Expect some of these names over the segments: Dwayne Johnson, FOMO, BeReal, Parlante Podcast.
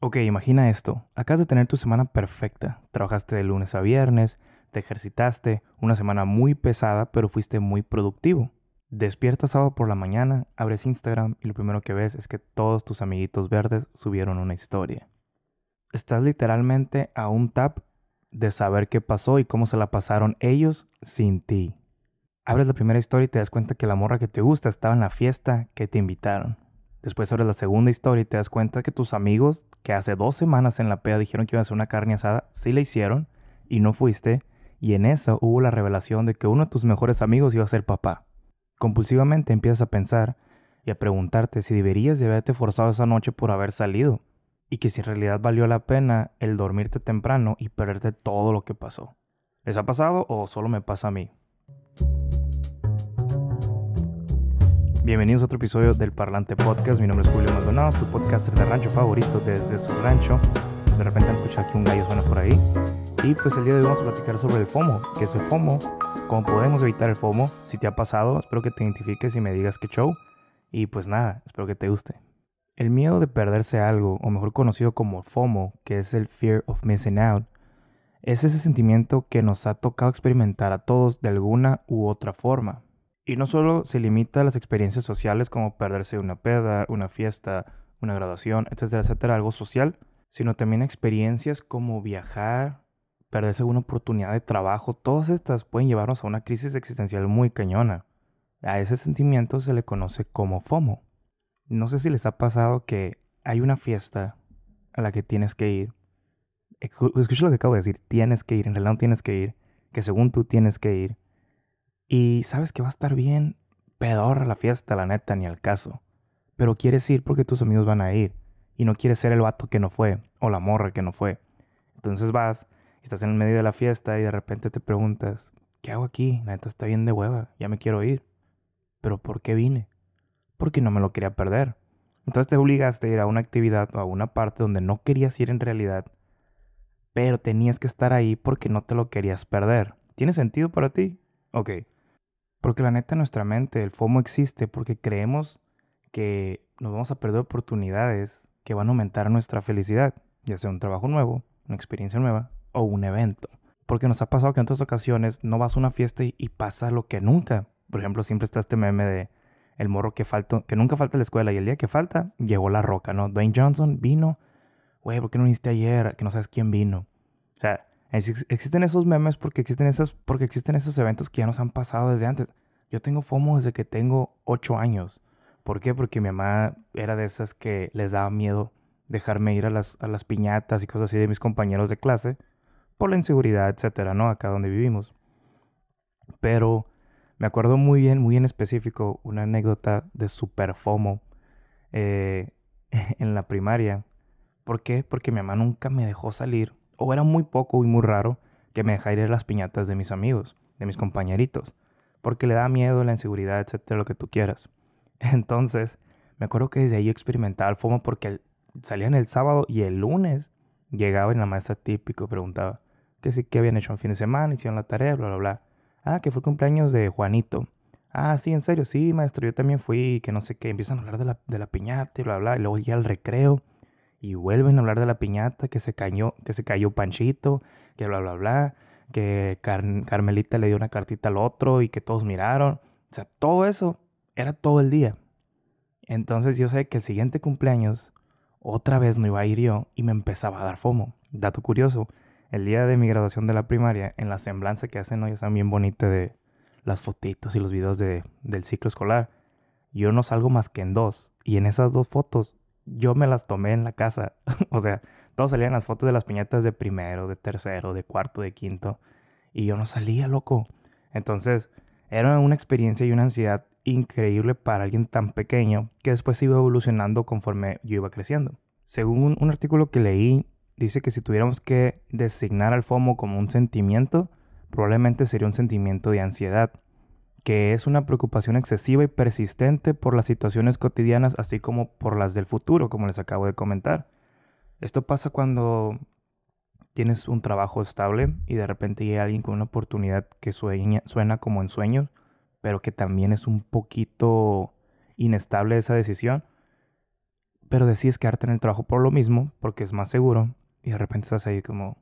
Ok, imagina esto. Acabas de tener tu semana perfecta. Trabajaste de lunes a viernes, te ejercitaste, una semana muy pesada, pero fuiste muy productivo. Despiertas sábado por la mañana, abres Instagram y lo primero que ves es que todos tus amiguitos verdes subieron una historia. Estás literalmente a un tap de saber qué pasó y cómo se la pasaron ellos sin ti. Abres la primera historia y te das cuenta que la morra que te gusta estaba en la fiesta que te invitaron. Después abres la segunda historia y te das cuenta que tus amigos que hace 2 semanas en la peda dijeron que iban a hacer una carne asada, sí la hicieron y no fuiste. Y en esa hubo la revelación de que uno de tus mejores amigos iba a ser papá. Compulsivamente empiezas a pensar y a preguntarte si deberías de haberte forzado esa noche por haber salido. Y que si en realidad valió la pena el dormirte temprano y perderte todo lo que pasó. ¿Les ha pasado o solo me pasa a mí? Bienvenidos a otro episodio del Parlante Podcast. Mi nombre es Julio Maldonado, tu podcaster de rancho favorito desde su rancho. De repente han escuchado que un gallo suena por ahí. Y pues el día de hoy vamos a platicar sobre el FOMO. ¿Qué es el FOMO? ¿Cómo podemos evitar el FOMO? Si te ha pasado, espero que te identifiques y me digas qué show. Y pues nada, espero que te guste. El miedo de perderse algo, o mejor conocido como FOMO, que es el Fear of Missing Out, es ese sentimiento que nos ha tocado experimentar a todos de alguna u otra forma. Y no solo se limita a las experiencias sociales como perderse una peda, una fiesta, una graduación, etcétera, etcétera, algo social, sino también experiencias como viajar, perderse una oportunidad de trabajo. Todas estas pueden llevarnos a una crisis existencial muy cañona. A ese sentimiento se le conoce como FOMO. No sé si les ha pasado que hay una fiesta a la que tienes que ir. Escucha lo que acabo de decir, tienes que ir, en realidad no tienes que ir, que según tú tienes que ir. Y sabes que va a estar bien pedorra la fiesta, la neta, ni al caso. Pero quieres ir porque tus amigos van a ir. Y no quieres ser el vato que no fue, o la morra que no fue. Entonces vas, estás en el medio de la fiesta y de repente te preguntas, ¿qué hago aquí? La neta está bien de hueva, ya me quiero ir. ¿Pero por qué vine? Porque no me lo quería perder. Entonces te obligaste a ir a una actividad o a una parte donde no querías ir en realidad. Pero tenías que estar ahí porque no te lo querías perder. ¿Tiene sentido para ti? Ok. Porque la neta en nuestra mente el FOMO existe porque creemos que nos vamos a perder oportunidades que van a aumentar nuestra felicidad, ya sea un trabajo nuevo, una experiencia nueva o un evento. Porque nos ha pasado que en otras ocasiones no vas a una fiesta y pasa lo que nunca. Por ejemplo, siempre está este meme de el morro que nunca falta a la escuela y el día que falta llegó la roca, ¿no? Dwayne Johnson vino, güey, ¿por qué no viniste ayer? Que no sabes quién vino. O sea, existen esos memes porque existen esos eventos que ya nos han pasado desde antes. Yo tengo FOMO desde que tengo 8 años. ¿Por qué? Porque mi mamá era de esas que les daba miedo dejarme ir a las piñatas y cosas así de mis compañeros de clase por la inseguridad, etcétera, ¿no? Acá donde vivimos. Pero me acuerdo muy bien específico, una anécdota de super FOMO en la primaria. ¿Por qué? Porque mi mamá nunca me dejó salir. O era muy poco y muy raro que me dejara ir a las piñatas de mis amigos, de mis compañeritos. Porque le da miedo, la inseguridad, etcétera, lo que tú quieras. Entonces, me acuerdo que desde ahí experimentaba el FOMO porque salían el sábado y el lunes llegaba y la maestra típico preguntaba que sí, qué habían hecho en fin de semana, hicieron la tarea, bla, bla, bla. Ah, que fue el cumpleaños de Juanito. Ah, sí, en serio, sí, maestro, yo también fui, que no sé qué. Empiezan a hablar de la piñata y bla, bla, y luego llega el recreo. Y vuelven a hablar de la piñata, que se cayó Panchito, que bla, bla, bla, que Carmelita le dio una cartita al otro y que todos miraron. O sea, todo eso era todo el día. Entonces yo sé que el siguiente cumpleaños otra vez no iba a ir yo y me empezaba a dar FOMO. Dato curioso, el día de mi graduación de la primaria, en la semblanza que hacen hoy, están bien bonitas de las fotitos y los videos del ciclo escolar. Yo no salgo más que en 2 y en esas 2 fotos yo me las tomé en la casa. O sea, todos salían las fotos de las piñatas de primero, de tercero, de cuarto, de quinto. Y yo no salía, loco. Entonces, era una experiencia y una ansiedad increíble para alguien tan pequeño que después iba evolucionando conforme yo iba creciendo. Según un artículo que leí, dice que si tuviéramos que designar al FOMO como un sentimiento, probablemente sería un sentimiento de ansiedad, que es una preocupación excesiva y persistente por las situaciones cotidianas, así como por las del futuro, como les acabo de comentar. Esto pasa cuando tienes un trabajo estable y de repente llega alguien con una oportunidad que suena como en sueños, pero que también es un poquito inestable esa decisión. pero decides quedarte en el trabajo por lo mismo, porque es más seguro, y de repente estás ahí como,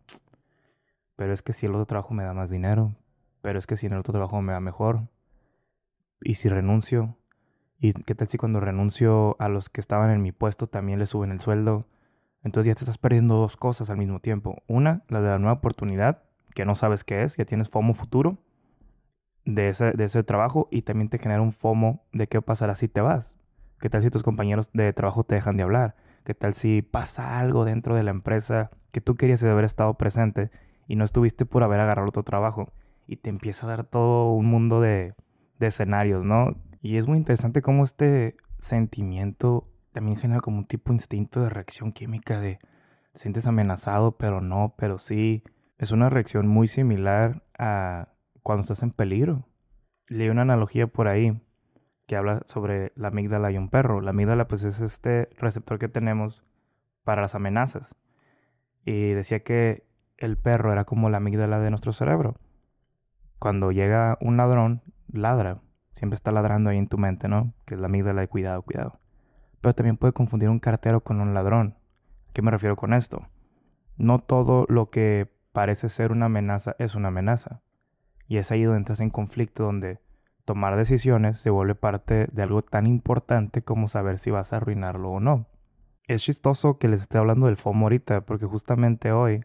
pero es que si el otro trabajo me da más dinero, pero es que si en el otro trabajo me va mejor, y si renuncio, y qué tal si cuando renuncio a los que estaban en mi puesto también les suben el sueldo. Entonces ya te estás perdiendo dos cosas al mismo tiempo. Una, la de la nueva oportunidad, que no sabes qué es, ya tienes FOMO futuro de ese trabajo, y también te genera un FOMO de qué pasará si te vas. ¿Qué tal si tus compañeros de trabajo te dejan de hablar? ¿Qué tal si pasa algo dentro de la empresa que tú querías haber estado presente y no estuviste por haber agarrado otro trabajo? Y te empieza a dar todo un mundo de escenarios, ¿no? Y es muy interesante cómo este sentimiento también genera como un tipo de instinto de reacción química de te sientes amenazado, pero no, pero sí. Es una reacción muy similar a cuando estás en peligro. Leí una analogía por ahí que habla sobre la amígdala y un perro. La amígdala pues es este receptor que tenemos para las amenazas. Y decía que el perro era como la amígdala de nuestro cerebro. Cuando llega un ladrón, ladra. Siempre está ladrando ahí en tu mente, ¿no? Que es la amígdala de cuidado, cuidado. Pero también puede confundir un cartero con un ladrón. ¿A qué me refiero con esto? No todo lo que parece ser una amenaza es una amenaza. Y es ahí donde entras en conflicto, donde tomar decisiones se vuelve parte de algo tan importante como saber si vas a arruinarlo o no. Es chistoso que les esté hablando del FOMO ahorita, porque justamente hoy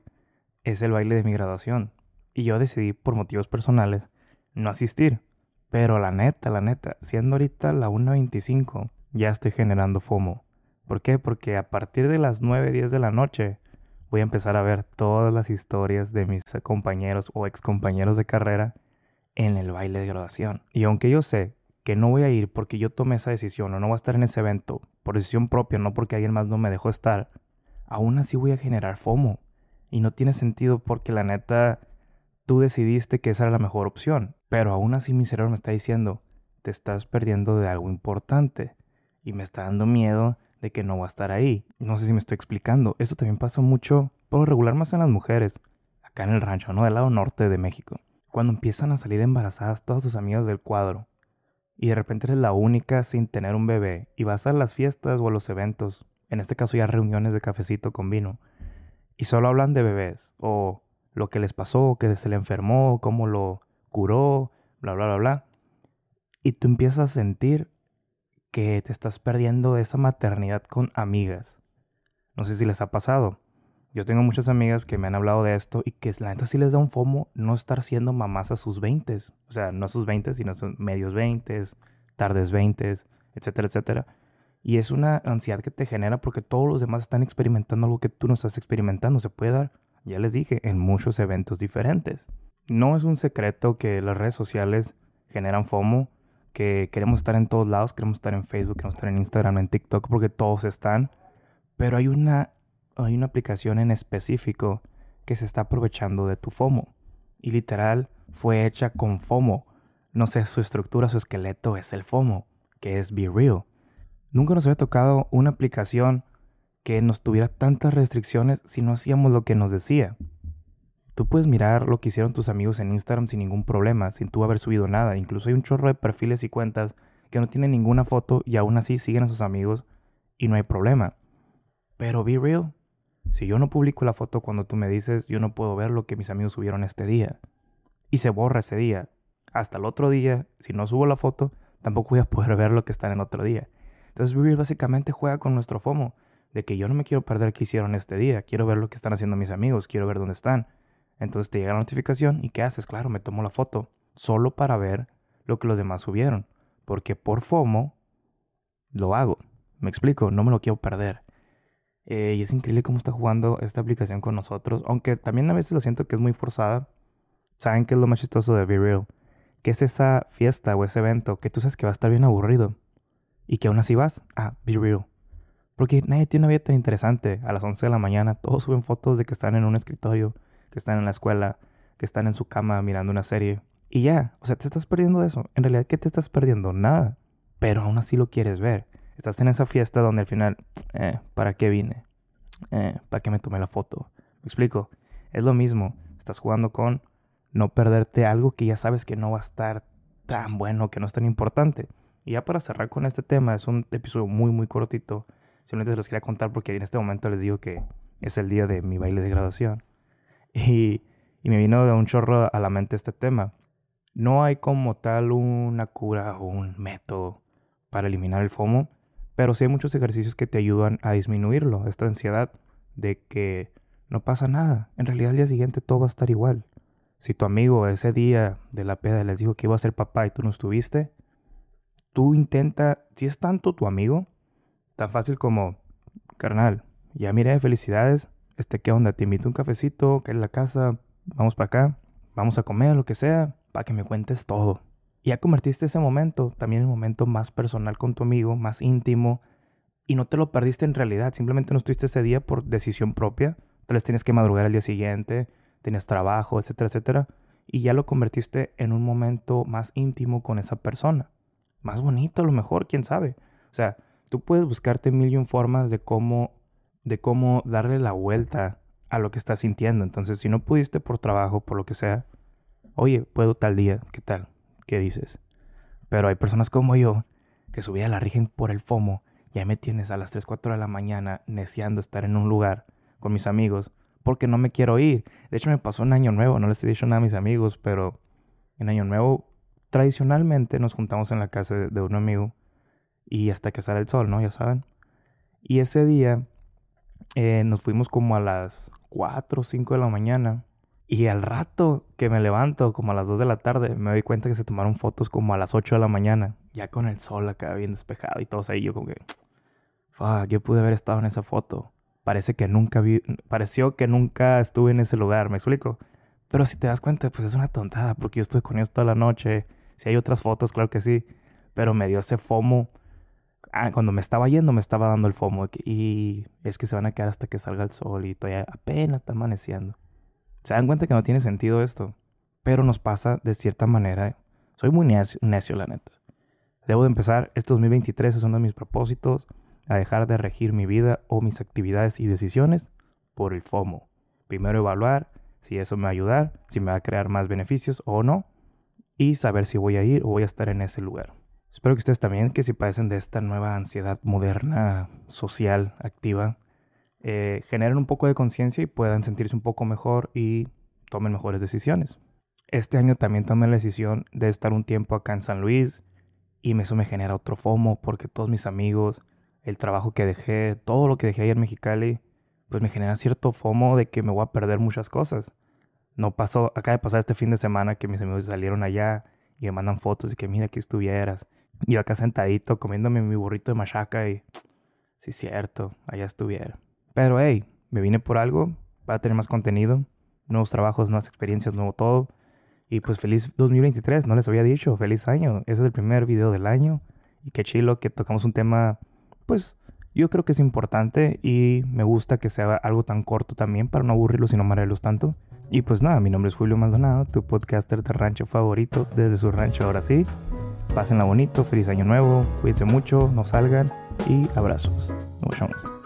es el baile de mi graduación. Y yo decidí, por motivos personales, no asistir. Pero la neta, siendo ahorita la 1:25, ya estoy generando FOMO. ¿Por qué? Porque a partir de las 9, 10 de la noche voy a empezar a ver todas las historias de mis compañeros o excompañeros de carrera en el baile de graduación. Y aunque yo sé que no voy a ir porque yo tomé esa decisión o no voy a estar en ese evento por decisión propia, no porque alguien más no me dejó estar, aún así voy a generar FOMO. Y no tiene sentido porque la neta, tú decidiste que esa era la mejor opción. Pero aún así mi cerebro me está diciendo, te estás perdiendo de algo importante. Y me está dando miedo de que no va a estar ahí. No sé si me estoy explicando. Esto también pasa mucho, por lo regular más en las mujeres. Acá en el rancho, ¿no? Del lado norte de México. Cuando empiezan a salir embarazadas todas tus amigas del cuadro. Y de repente eres la única sin tener un bebé. Y vas a las fiestas o a los eventos. En este caso ya reuniones de cafecito con vino. Y solo hablan de bebés. O lo que les pasó, que se le enfermó, cómo lo curó, bla, bla, bla, bla. Y tú empiezas a sentir que te estás perdiendo de esa maternidad con amigas. No sé si les ha pasado. Yo tengo muchas amigas que me han hablado de esto y que la neta sí les da un FOMO no estar siendo mamás a sus 20s. O sea, no a sus 20s, sino a sus medios 20s, tardes 20s, etcétera, etcétera. Y es una ansiedad que te genera porque todos los demás están experimentando algo que tú no estás experimentando. Se puede dar, ya les dije, en muchos eventos diferentes. No es un secreto que las redes sociales generan FOMO, que queremos estar en todos lados, queremos estar en Facebook, queremos estar en Instagram, en TikTok, porque todos están. Pero hay una aplicación en específico que se está aprovechando de tu FOMO. Y literal, fue hecha con FOMO. No sé, su estructura, su esqueleto es el FOMO, que es BeReal. Nunca nos había tocado una aplicación que nos tuviera tantas restricciones si no hacíamos lo que nos decía. Tú puedes mirar lo que hicieron tus amigos en Instagram sin ningún problema, sin tú haber subido nada. Incluso hay un chorro de perfiles y cuentas que no tienen ninguna foto y aún así siguen a sus amigos y no hay problema. Pero BeReal, si yo no publico la foto cuando tú me dices, yo no puedo ver lo que mis amigos subieron este día. Y se borra ese día. Hasta el otro día, si no subo la foto, tampoco voy a poder ver lo que está en el otro día. Entonces BeReal básicamente juega con nuestro FOMO, de que yo no me quiero perder qué hicieron este día. Quiero ver lo que están haciendo mis amigos, quiero ver dónde están. Entonces te llega la notificación y ¿qué haces? Claro, me tomo la foto solo para ver lo que los demás subieron. Porque por FOMO lo hago. Me explico, no me lo quiero perder. Y es increíble cómo está jugando esta aplicación con nosotros. Aunque también a veces lo siento que es muy forzada. ¿Saben qué es lo más chistoso de BeReal? Que es esa fiesta o ese evento que tú sabes que va a estar bien aburrido. Y que aún así vas a BeReal. Porque nadie tiene una vida tan interesante. A las 11 de la mañana todos suben fotos de que están en un escritorio, que están en la escuela, que están en su cama mirando una serie. Y ya, o sea, te estás perdiendo de eso. En realidad, ¿qué te estás perdiendo? Nada. Pero aún así lo quieres ver. Estás en esa fiesta donde al final, ¿para qué vine? ¿Para qué me tomé la foto? ¿Me explico? Es lo mismo. Estás jugando con no perderte algo que ya sabes que no va a estar tan bueno, que no es tan importante. Y ya para cerrar con este tema, es un episodio muy, muy cortito. Simplemente se los quería contar porque en este momento les digo que es el día de mi baile de graduación. Y me vino de un chorro a la mente este tema. No hay como tal una cura o un método para eliminar el FOMO, pero sí hay muchos ejercicios que te ayudan a disminuirlo, esta ansiedad de que no pasa nada. En realidad, al día siguiente todo va a estar igual. Si tu amigo ese día de la peda les dijo que iba a ser papá y tú no estuviste, tú intenta, si es tanto tu amigo, tan fácil como, carnal, ya mira, felicidades, ¿qué onda? Te invito a un cafecito, que en la casa, vamos para acá, vamos a comer, lo que sea, para que me cuentes todo. Y ya convertiste ese momento también en un momento más personal con tu amigo, más íntimo, y no te lo perdiste en realidad, simplemente no estuviste ese día por decisión propia, tal vez tienes que madrugar al día siguiente, tienes trabajo, etcétera, etcétera, y ya lo convertiste en un momento más íntimo con esa persona. Más bonito a lo mejor, quién sabe. O sea, tú puedes buscarte mil y un formas de cómo darle la vuelta a lo que estás sintiendo. Entonces, si no pudiste por trabajo, por lo que sea, oye, puedo tal día, ¿qué tal? ¿Qué dices? Pero hay personas como yo que subía a la rigen por el FOMO. Ya me tienes a las 3, 4 de la mañana neciando estar en un lugar con mis amigos porque no me quiero ir. De hecho, me pasó en Año Nuevo. No les he dicho nada a mis amigos, pero en Año Nuevo tradicionalmente nos juntamos en la casa de un amigo y hasta que sale el sol, ¿no? Ya saben. Y ese día nos fuimos como a las 4 o 5 de la mañana y al rato que me levanto, como a las 2 de la tarde, me doy cuenta que se tomaron fotos como a las 8 de la mañana, ya con el sol acá bien despejado y todos ahí. Yo como que, fuck, yo pude haber estado en esa foto. Pareció que nunca estuve en ese lugar, ¿me explico? Pero si te das cuenta, pues es una tontada porque yo estuve con ellos toda la noche. Si hay otras fotos, claro que sí. Pero me dio ese FOMO. Cuando me estaba yendo, me estaba dando el FOMO. Y es que se van a quedar hasta que salga el sol y todavía apenas está amaneciendo. Se dan cuenta que no tiene sentido esto. Pero nos pasa de cierta manera. Soy muy necio, la neta. Debo de empezar. Este 2023 es uno de mis propósitos. A dejar de regir mi vida o mis actividades y decisiones por el FOMO. Primero evaluar si eso me va a ayudar, si me va a crear más beneficios o no, y saber si voy a ir o voy a estar en ese lugar. Espero que ustedes también, que si padecen de esta nueva ansiedad moderna, social, activa, generen un poco de conciencia y puedan sentirse un poco mejor y tomen mejores decisiones. Este año también tomé la decisión de estar un tiempo acá en San Luis y eso me genera otro FOMO porque todos mis amigos, el trabajo que dejé, todo lo que dejé ayer en Mexicali, pues me genera cierto FOMO de que me voy a perder muchas cosas. Acaba de pasar este fin de semana que mis amigos salieron allá y me mandan fotos de que mira que estuvieras. Yo acá sentadito comiéndome mi burrito de machaca y sí, cierto, allá estuviera. Pero hey, me vine por algo, para tener más contenido, nuevos trabajos, nuevas experiencias, nuevo todo. Y pues feliz 2023, no les había dicho, feliz año. Ese es el primer video del año y qué chilo que tocamos un tema, pues yo creo que es importante y me gusta que sea algo tan corto también para no aburrirlos y no marearlos tanto. Y pues nada, mi nombre es Julio Maldonado, tu podcaster de rancho favorito desde su rancho. Ahora sí, pásenla bonito, feliz año nuevo, cuídense mucho, no salgan y abrazos. Nos vemos.